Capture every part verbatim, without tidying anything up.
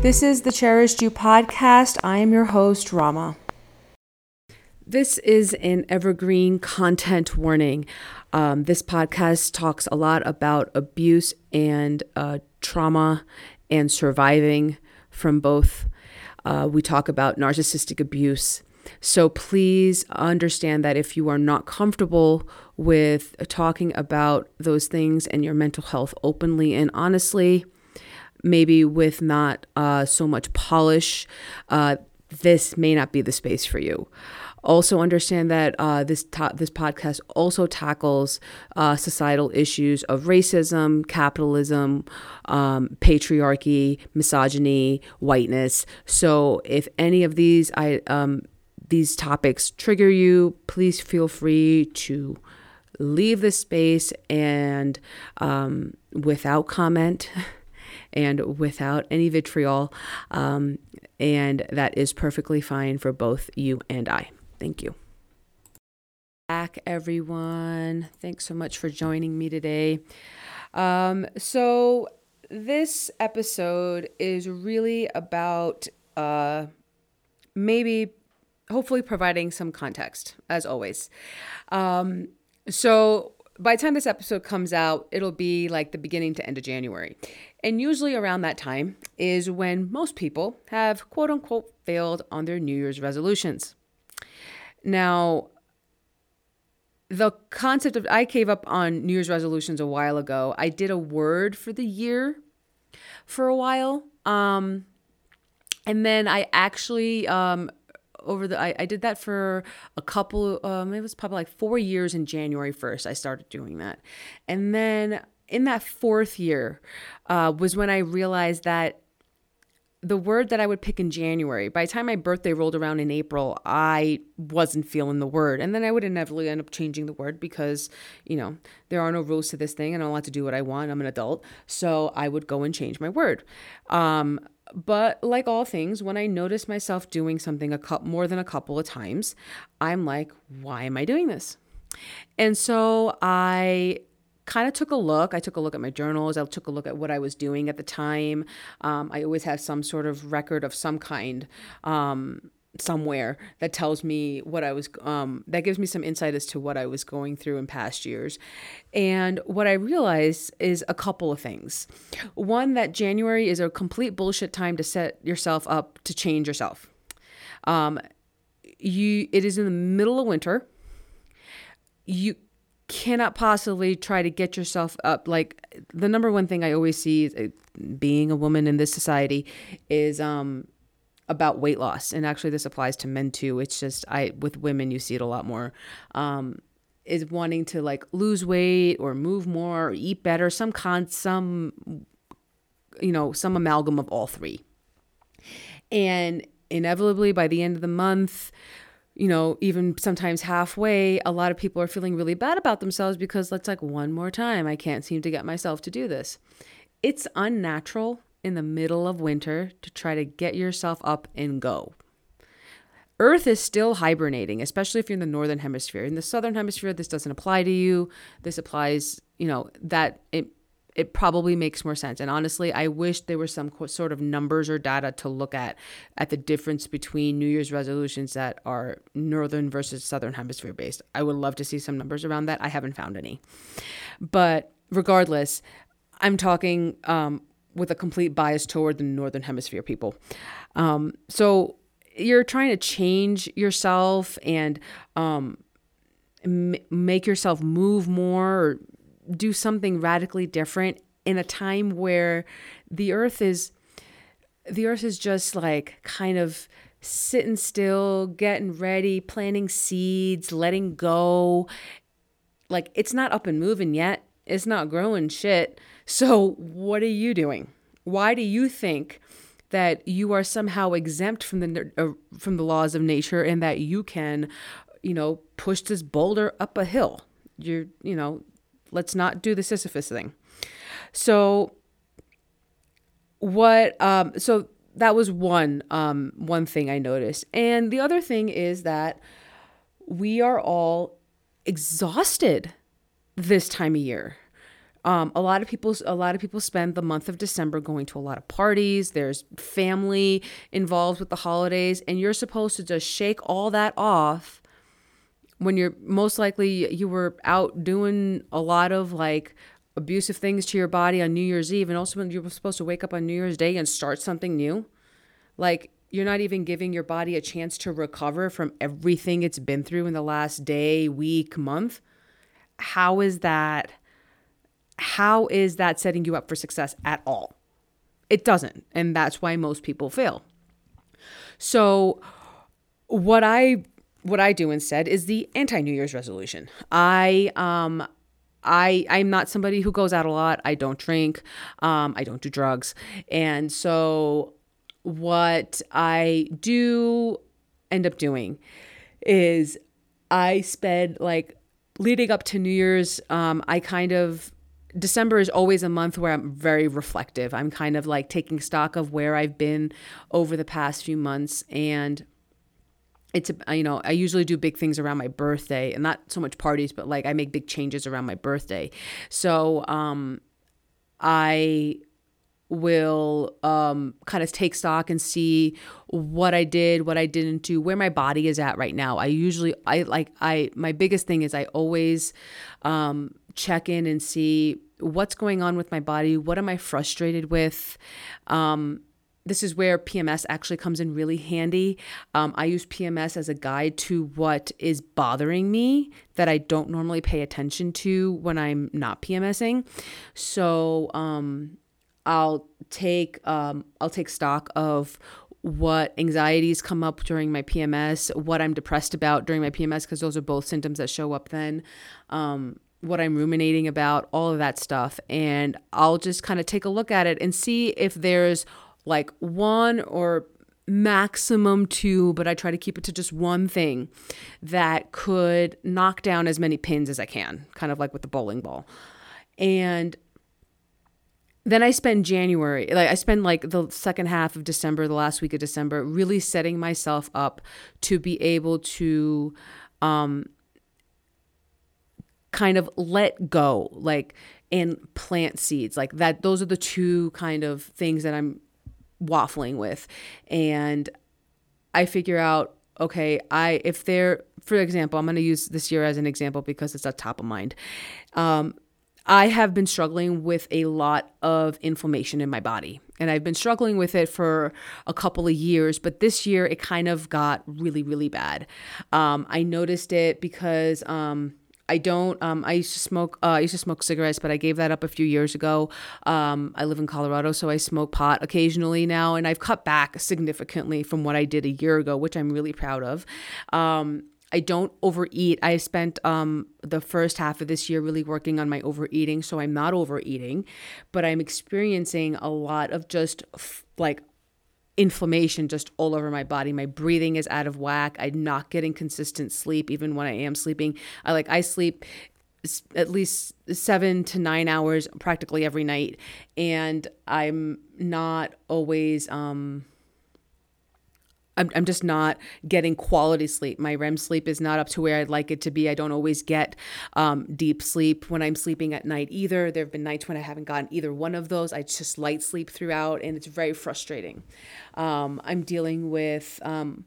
This is the Cherished You podcast. I am your host, Rama. This is an evergreen content warning. Um, this podcast talks a lot about abuse and uh, trauma and surviving from both. Uh, we talk about narcissistic abuse. So please understand that if you are not comfortable with talking about those things and your mental health openly and honestly, maybe with not uh, so much polish, uh, this may not be the space for you. Also understand that uh, this ta- this podcast also tackles uh, societal issues of racism, capitalism, um, patriarchy, misogyny, whiteness. So if any of these I um, these topics trigger you, please feel free to leave this space and um, without comment and without any vitriol. Um, and that is perfectly fine for both you and I. Thank you. Back, everyone. Thanks so much for joining me today. Um, so this episode is really about uh, maybe hopefully providing some context, as always. Um, so by the time this episode comes out, it'll be like the beginning to end of January. And usually around that time is when most people have quote unquote failed on their New Year's resolutions. Now, the concept of, I gave up on New Year's resolutions a while ago. I did a word for the year for a while. Um, and then I actually, um, over the, I, I did that for a couple, um, it was probably like four years in January first, I started doing that. And then in that fourth year uh, was when I realized that the word that I would pick in January, by the time my birthday rolled around in April, I wasn't feeling the word. And then I would inevitably end up changing the word because, you know, there are no rules to this thing and I'm allowed to do what I want. I'm an adult. So I would go and change my word. Um, but like all things, when I notice myself doing something a couple, more than a couple of times, I'm like, why am I doing this? And so I kind of took a look. I took a look at my journals. I took a look at what I was doing at the time. Um, I always have some sort of record of some kind um, somewhere that tells me what I was, um, that gives me some insight as to what I was going through in past years. And what I realized is a couple of things. One, that January is a complete bullshit time to set yourself up to change yourself. Um, you, it is in the middle of winter. You cannot possibly try to get yourself up. Like, the number one thing I always see is, uh, being a woman in this society is um about weight loss, and actually this applies to men too. It's just I with women you see it a lot more, um is wanting to like lose weight or move more or eat better, some con some you know some amalgam of all three. And inevitably by the end of the month, you know, even sometimes halfway, a lot of people are feeling really bad about themselves because it's like, one more time, I can't seem to get myself to do this. It's unnatural in the middle of winter to try to get yourself up and go. Earth is still hibernating, especially if you're in the northern hemisphere. In the southern hemisphere, this doesn't apply to you. This applies, you know, that it it probably makes more sense. And honestly, I wish there were some sort of numbers or data to look at, at the difference between New Year's resolutions that are northern versus southern hemisphere based. I would love to see some numbers around that. I haven't found any. But regardless, I'm talking um, with a complete bias toward the northern hemisphere people. Um, so you're trying to change yourself and um, m- make yourself move more or do something radically different in a time where the earth is, the earth is just like kind of sitting still, getting ready, planting seeds, letting go. Like, it's not up and moving yet. It's not growing shit. So what are you doing? Why do you think that you are somehow exempt from the, uh, from the laws of nature and that you can, you know, push this boulder up a hill? You're, you know, let's not do the Sisyphus thing. So what, um, so that was one, um, one thing I noticed. And the other thing is that we are all exhausted this time of year. Um, a lot of people, a lot of people spend the month of December going to a lot of parties. There's family involved with the holidays, and you're supposed to just shake all that off when you're most likely you were out doing a lot of like abusive things to your body on New Year's Eve, and also when you're supposed to wake up on New Year's Day and start something new. Like, you're not even giving your body a chance to recover from everything it's been through in the last day, week, month. How is that? How is that setting you up for success at all? It doesn't. And that's why most people fail. So what I what I do instead is the anti-New Year's resolution. I um I I'm not somebody who goes out a lot. I don't drink. Um, I don't do drugs. And so what I do end up doing is I spend like leading up to New Year's, um, I kind of, December is always a month where I'm very reflective. I'm kind of like taking stock of where I've been over the past few months. And it's, you know, I usually do big things around my birthday, and not so much parties, but like I make big changes around my birthday. So um, I... will um, kind of take stock and see what I did, what I didn't do, where my body is at right now. I usually, I like, I, my biggest thing is I always um, check in and see what's going on with my body. What am I frustrated with? Um, this is where P M S actually comes in really handy. Um, I use P M S as a guide to what is bothering me that I don't normally pay attention to when I'm not PMSing. So, um, I'll take um, I'll take stock of what anxieties come up during my P M S, what I'm depressed about during my P M S, because those are both symptoms that show up then, um, what I'm ruminating about, all of that stuff. And I'll just kind of take a look at it and see if there's like one or maximum two, but I try to keep it to just one thing that could knock down as many pins as I can, kind of like with the bowling ball. And then I spend January, like I spend like the second half of December, the last week of December, really setting myself up to be able to um, kind of let go, like, and plant seeds like that. Those are the two kind of things that I'm waffling with. And I figure out, okay, I, if they're, for example, I'm going to use this year as an example because it's at top of mind. Um, I have been struggling with a lot of inflammation in my body, and I've been struggling with it for a couple of years, but this year it kind of got really, really bad. Um, I noticed it because, um, I don't, um, I used to smoke, uh, I used to smoke cigarettes, but I gave that up a few years ago. Um, I live in Colorado, so I smoke pot occasionally now, and I've cut back significantly from what I did a year ago, which I'm really proud of. Um, I don't overeat. I spent um, the first half of this year really working on my overeating, so I'm not overeating, but I'm experiencing a lot of just f- like inflammation just all over my body. My breathing is out of whack. I'm not getting consistent sleep, even when I am sleeping. I like I sleep s- at least seven to nine hours practically every night, and I'm not always. Um, I'm I'm just not getting quality sleep. My R E M sleep is not up to where I'd like it to be. I don't always get um, deep sleep when I'm sleeping at night either. There have been nights when I haven't gotten either one of those. I just light sleep throughout, and it's very frustrating. Um, I'm dealing with, um,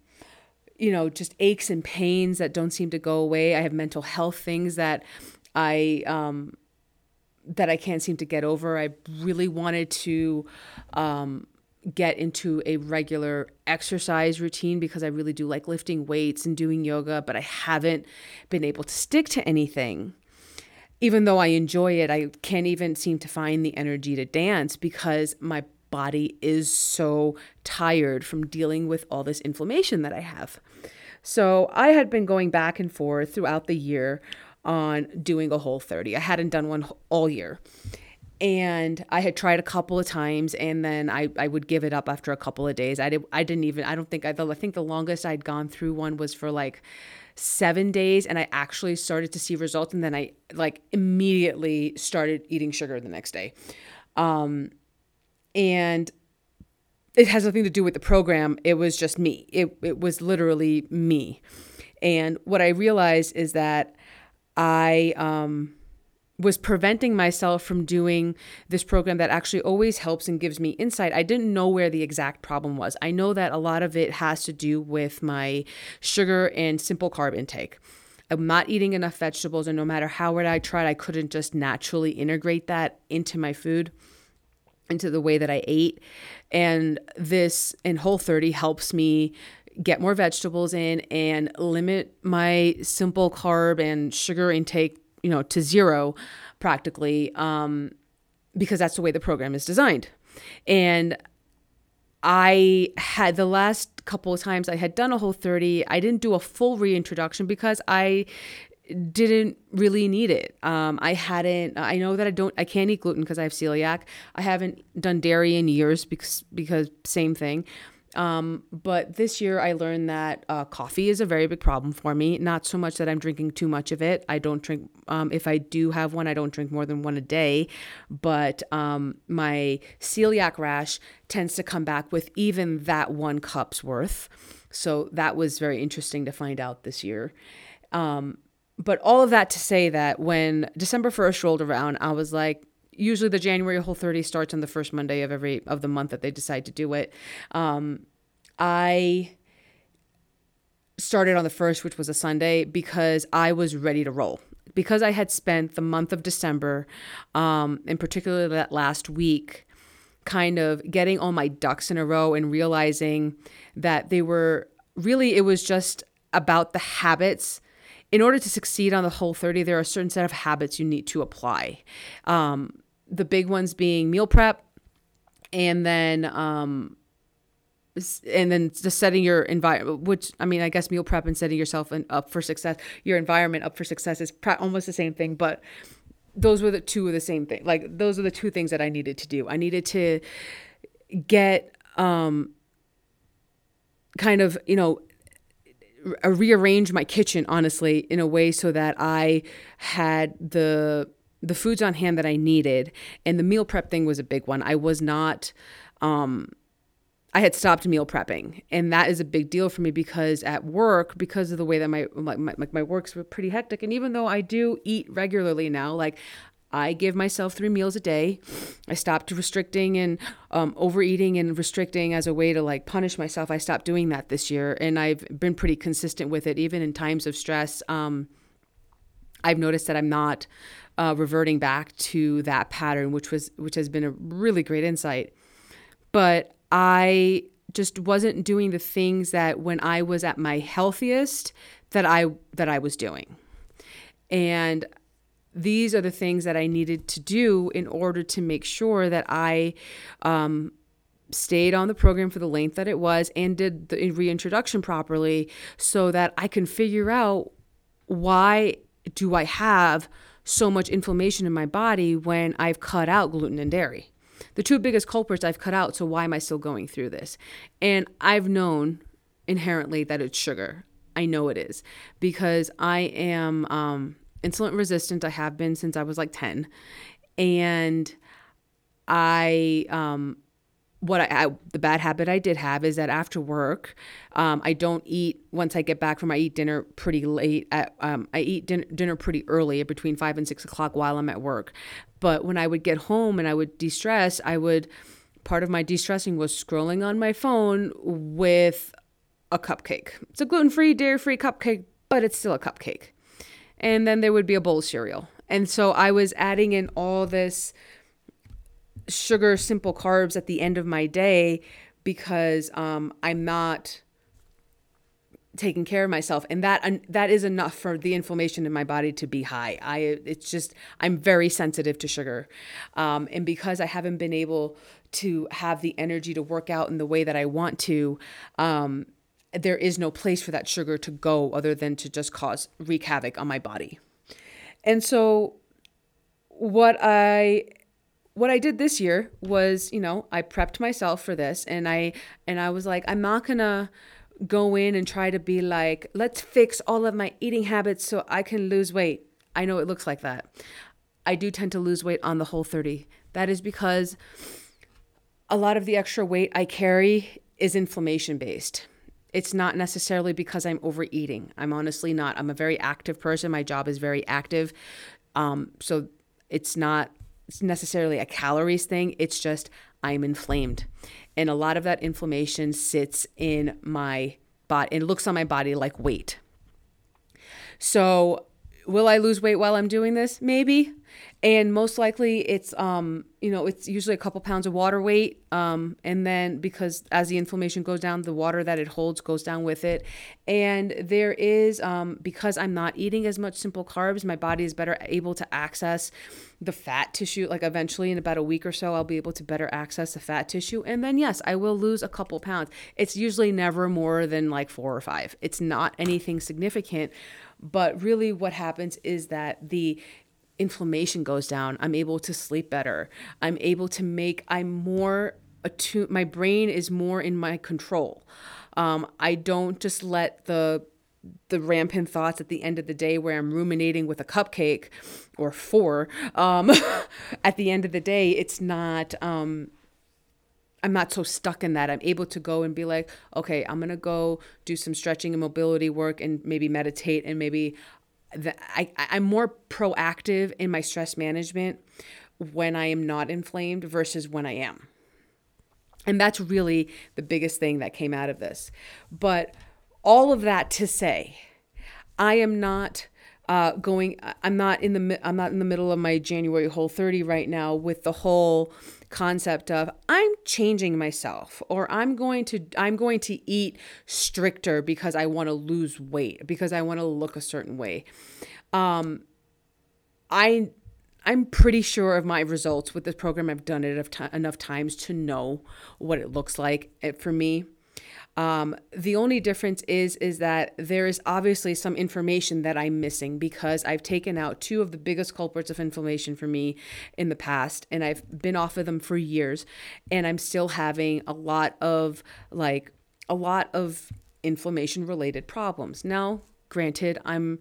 you know, just aches and pains that don't seem to go away. I have mental health things that I um, that I can't seem to get over. I really wanted to. Um, get into a regular exercise routine because I really do like lifting weights and doing yoga, but I haven't been able to stick to anything. Even though I enjoy it, I can't even seem to find the energy to dance because my body is so tired from dealing with all this inflammation that I have. So I had been going back and forth throughout the year on doing a Whole thirty. I hadn't done one all year. And I had tried a couple of times, and then I, I would give it up after a couple of days. I, did, I didn't even, I don't think, I, I think the longest I'd gone through one was for like seven days. And I actually started to see results. And then I like immediately started eating sugar the next day. Um, and it has nothing to do with the program. It was just me. It It was literally me. And what I realized is that I um, was preventing myself from doing this program that actually always helps and gives me insight. I didn't know where the exact problem was. I know that a lot of it has to do with my sugar and simple carb intake. I'm not eating enough vegetables, and no matter how hard I tried, I couldn't just naturally integrate that into my food, into the way that I ate. And this in Whole thirty helps me get more vegetables in and limit my simple carb and sugar intake, you know, to zero practically, um, because that's the way the program is designed. And I had the last couple of times I had done a Whole thirty, I didn't do a full reintroduction because I didn't really need it. Um, I hadn't, I know that I don't, I can't eat gluten because I have celiac. I haven't done dairy in years because, because same thing. Um, but this year I learned that, uh, coffee is a very big problem for me. Not so much that I'm drinking too much of it. I don't drink, um, if I do have one, I don't drink more than one a day, but, um, my celiac rash tends to come back with even that one cup's worth. So that was very interesting to find out this year. Um, but all of that to say that when December first rolled around, I was like, usually the January Whole thirty starts on the first Monday of every of the month that they decide to do it. Um, I started on the first, which was a Sunday, because I was ready to roll. Because I had spent the month of December, um, in particular that last week, kind of getting all my ducks in a row and realizing that they were really, it was just about the habits. In order to succeed on the Whole thirty, there are a certain set of habits you need to apply. Um, the big ones being meal prep, and then um, and then just setting your environment. Which I mean, I guess meal prep and setting yourself in, up for success, your environment up for success is pr- almost the same thing. But those were the two of the same thing. Like those are the two things that I needed to do. I needed to get um, kind of you know. I rearranged my kitchen, honestly, in a way so that I had the the foods on hand that I needed. And the meal prep thing was a big one. I was not, um, I had stopped meal prepping. And that is a big deal for me because at work, because of the way that my my, my, my work's pretty hectic. And even though I do eat regularly now, like I give myself three meals a day. I stopped restricting and um, overeating and restricting as a way to like punish myself. I stopped doing that this year, and I've been pretty consistent with it. Even in times of stress, um, I've noticed that I'm not uh, reverting back to that pattern, which was which has been a really great insight. But I just wasn't doing the things that when I was at my healthiest that I that I was doing, and. These are the things that I needed to do in order to make sure that I um, stayed on the program for the length that it was and did the reintroduction properly so that I can figure out why do I have so much inflammation in my body when I've cut out gluten and dairy. The two biggest culprits I've cut out, so why am I still going through this? And I've known inherently that it's sugar. I know it is because I am... Um, insulin resistant. I have been since I was like ten. And I, um, what I, I, the bad habit I did have is that after work, um, I don't eat, once I get back from, I eat dinner pretty late. At, um, I eat din- dinner pretty early between five and six o'clock while I'm at work. But when I would get home and I would de-stress, I would, part of my de-stressing was scrolling on my phone with a cupcake. It's a gluten-free, dairy-free cupcake, but it's still a cupcake. And then there would be a bowl of cereal. And so I was adding in all this sugar, simple carbs at the end of my day because um, I'm not taking care of myself. And that uh, that is enough for the inflammation in my body to be high. I It's just, I'm very sensitive to sugar. Um, and because I haven't been able to have the energy to work out in the way that I want to, um, there is no place for that sugar to go other than to just cause wreak havoc on my body. And so what I, what I did this year was, you know, I prepped myself for this and I, and I was like, I'm not gonna go in and try to be like, let's fix all of my eating habits so I can lose weight. I know it looks like that. I do tend to lose weight on the Whole thirty. That is because a lot of the extra weight I carry is inflammation based. It's not necessarily because I'm overeating. I'm honestly not. I'm a very active person. My job is very active. Um, so It's not it's necessarily a calories thing. It's just I'm inflamed. And a lot of that inflammation sits in my body and looks on my body like weight. So will I lose weight while I'm doing this? Maybe. And most likely it's, um, you know, it's usually a couple pounds of water weight. Um, and then because as the inflammation goes down, the water that it holds goes down with it. And there is, um, because I'm not eating as much simple carbs, my body is better able to access the fat tissue. Like eventually in about a week or so, I'll be able to better access the fat tissue. And then yes, I will lose a couple pounds. It's usually never more than like four or five. It's not anything significant, but really what happens is that the inflammation goes down. I'm able to sleep better. I'm able to make, I'm more attuned. My brain is more in my control. Um, I don't just let the, the rampant thoughts at the end of the day where I'm ruminating with a cupcake or four, um, at the end of the day, it's not, um, I'm not so stuck in that. I'm able to go and be like, okay, I'm going to go do some stretching and mobility work and maybe meditate. And maybe the, I, I'm more proactive in my stress management when I am not inflamed versus when I am. And that's really the biggest thing that came out of this. But all of that to say, I am not uh, going, I'm not in the, I'm not in the middle of my January Whole thirty right now with the whole concept of I'm changing myself or I'm going to I'm going to eat stricter because I want to lose weight, because I want to look a certain way. Um, I I'm pretty sure of my results with this program. I've done it enough times to know what it looks like for me. Um, the only difference is, is that there is obviously some information that I'm missing because I've taken out two of the biggest culprits of inflammation for me in the past, and I've been off of them for years, and I'm still having a lot of like a lot of inflammation related problems. Now, granted, I'm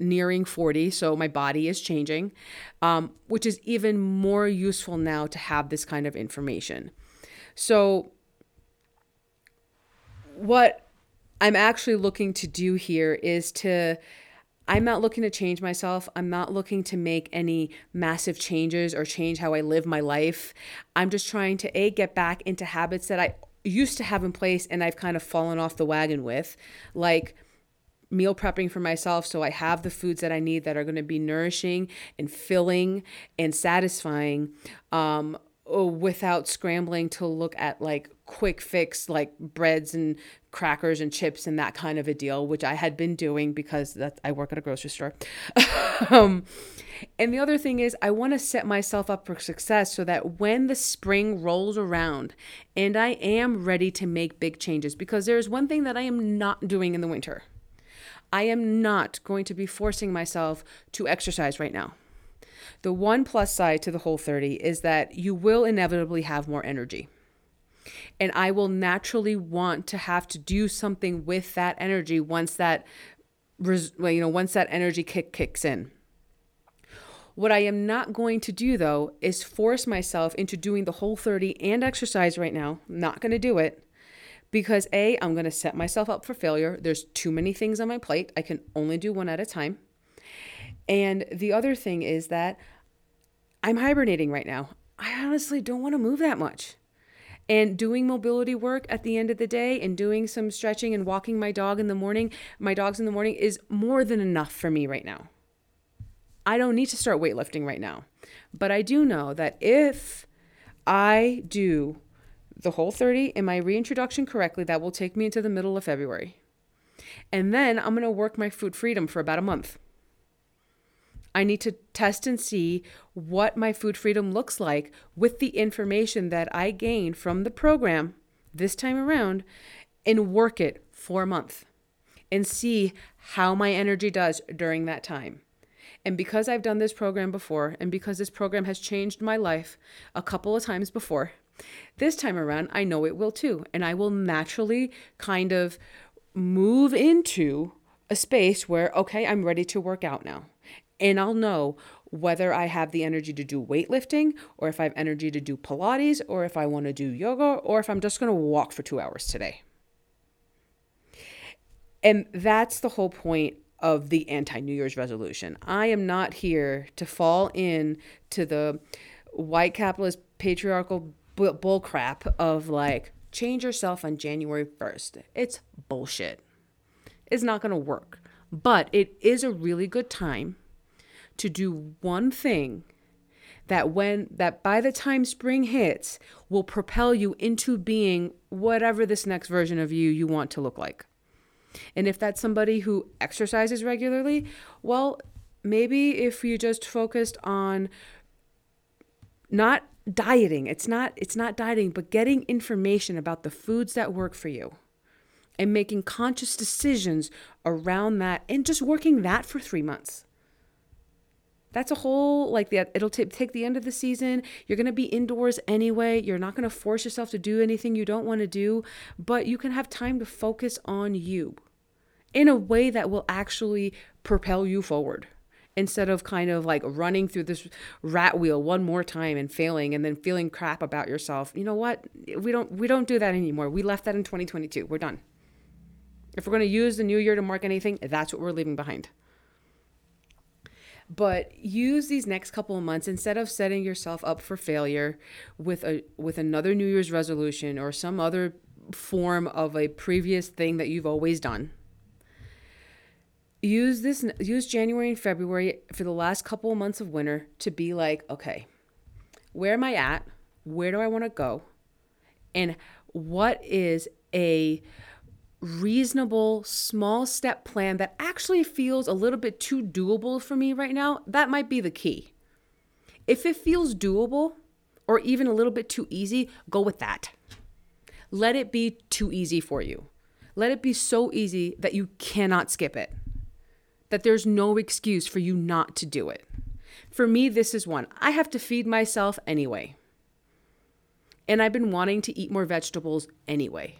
nearing forty, so my body is changing, um, which is even more useful now to have this kind of information. So what I'm actually looking to do here is to, I'm not looking to change myself. I'm not looking to make any massive changes or change how I live my life. I'm just trying to A, get back into habits that I used to have in place and I've kind of fallen off the wagon with, like meal prepping for myself so I have the foods that I need that are going to be nourishing and filling and satisfying, um, without scrambling to look at like quick fix, like breads and crackers and chips and that kind of a deal, which I had been doing because that I work at a grocery store. um, and the other thing is I want to set myself up for success so that when the spring rolls around and I am ready to make big changes, because there's one thing that I am not doing in the winter. I am not going to be forcing myself to exercise right now. The one plus side to the Whole thirty is that you will inevitably have more energy. And I will naturally want to have to do something with that energy once that, well, you know, once that energy kick kicks in. What I am not going to do though is force myself into doing the Whole thirty and exercise right now. I'm not going to do it because A, I'm going to set myself up for failure. There's too many things on my plate. I can only do one at a time. And the other thing is that I'm hibernating right now. I honestly don't want to move that much. And doing mobility work at the end of the day and doing some stretching and walking my dog in the morning, my dogs in the morning is more than enough for me right now. I don't need to start weightlifting right now. But I do know that if I do the Whole thirty and my reintroduction correctly, that will take me into the middle of February. And then I'm going to work my food freedom for about a month. I need to test and see what my food freedom looks like with the information that I gain from the program this time around and work it for a month and see how my energy does during that time. And because I've done this program before and because this program has changed my life a couple of times before, this time around, I know it will too. And I will naturally kind of move into a space where, okay, I'm ready to work out now. And I'll know whether I have the energy to do weightlifting or if I have energy to do Pilates or if I want to do yoga or if I'm just going to walk for two hours today. And that's the whole point of the anti-New Year's resolution. I am not here to fall in to the white capitalist patriarchal bull crap of like, change yourself on January first. It's bullshit. It's not going to work. But it is a really good time to do one thing that when that by the time spring hits will propel you into being whatever this next version of you you want to look like. And if that's somebody who exercises regularly, well, maybe if you just focused on not dieting, it's not it's not dieting, but getting information about the foods that work for you and making conscious decisions around that and just working that for three months. That's a whole, like, the, it'll t- take the end of the season. You're going to be indoors anyway. You're not going to force yourself to do anything you don't want to do, but you can have time to focus on you in a way that will actually propel you forward instead of kind of like running through this rat wheel one more time and failing and then feeling crap about yourself. You know what? We don't, we don't do that anymore. We left that in twenty twenty-two. We're done. If we're going to use the new year to mark anything, that's what we're leaving behind. But use these next couple of months instead of setting yourself up for failure with a with another New Year's resolution or some other form of a previous thing that you've always done. Use this use January and February for the last couple of months of winter to be like, okay, where am I at? Where do I want to go? And what is a reasonable small step plan that actually feels a little bit too doable for me right now? That might be the key. If it feels doable or even a little bit too easy, go with that. Let it be too easy for you. Let it be so easy that you cannot skip it, that there's no excuse for you not to do it. For me, this is one. I have to feed myself anyway. And I've been wanting to eat more vegetables anyway.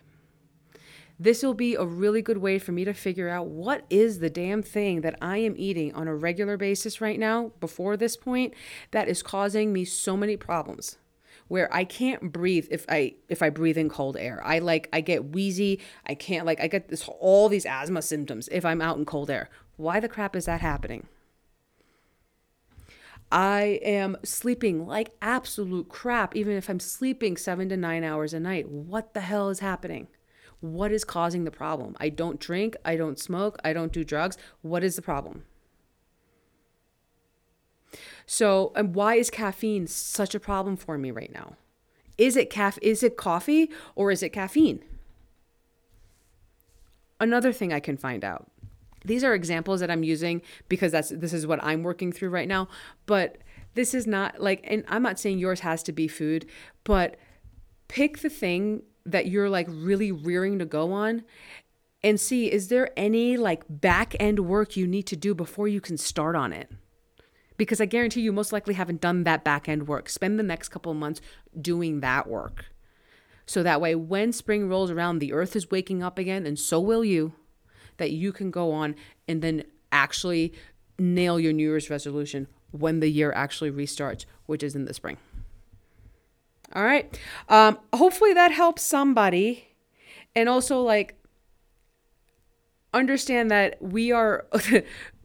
This will be a really good way for me to figure out what is the damn thing that I am eating on a regular basis right now before this point that is causing me so many problems where I can't breathe if I if I breathe in cold air. I like I get wheezy. I can't like I get this all these asthma symptoms if I'm out in cold air. Why the crap is that happening? I am sleeping like absolute crap, even if I'm sleeping seven to nine hours a night. What the hell is happening? What is causing the problem? I don't drink. I don't smoke. I don't do drugs. What is the problem? So, and why is caffeine such a problem for me right now? Is it caf- Is it coffee or is it caffeine? Another thing I can find out. These are examples that I'm using because that's this is what I'm working through right now. But this is not like, and I'm not saying yours has to be food, but pick the thing that you're like really rearing to go on and see, is there any like back end work you need to do before you can start on it? Because I guarantee you most likely haven't done that back end work. Spend the next couple of months doing that work. So that way, when spring rolls around, the earth is waking up again, and so will you, that you can go on and then actually nail your New Year's resolution when the year actually restarts, which is in the spring. All right. Um, hopefully that helps somebody. And also, like, understand that we are,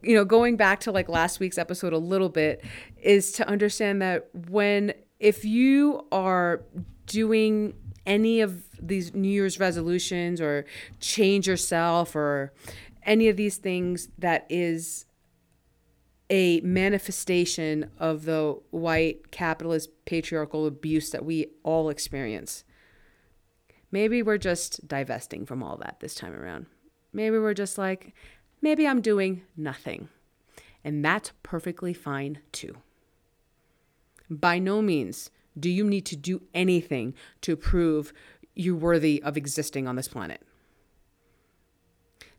you know, going back to like last week's episode a little bit, is to understand that when, if you are doing any of these New Year's resolutions or change yourself or any of these things that is a manifestation of the white capitalist patriarchal abuse that we all experience. Maybe we're just divesting from all that this time around. Maybe we're just like, maybe I'm doing nothing. And that's perfectly fine too. By no means do you need to do anything to prove you're worthy of existing on this planet.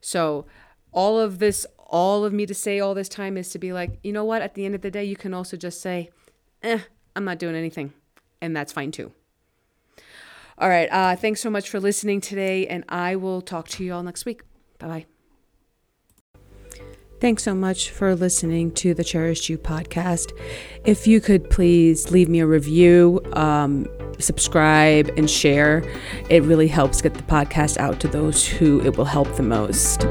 So all of this, all of me to say all this time is to be like, you know what? At the end of the day, you can also just say, eh, I'm not doing anything. And that's fine too. All right. Uh, thanks so much for listening today. And I will talk to you all next week. Bye-bye. Thanks so much for listening to the Cherished You podcast. If you could please leave me a review, um, subscribe, and share. It really helps get the podcast out to those who it will help the most.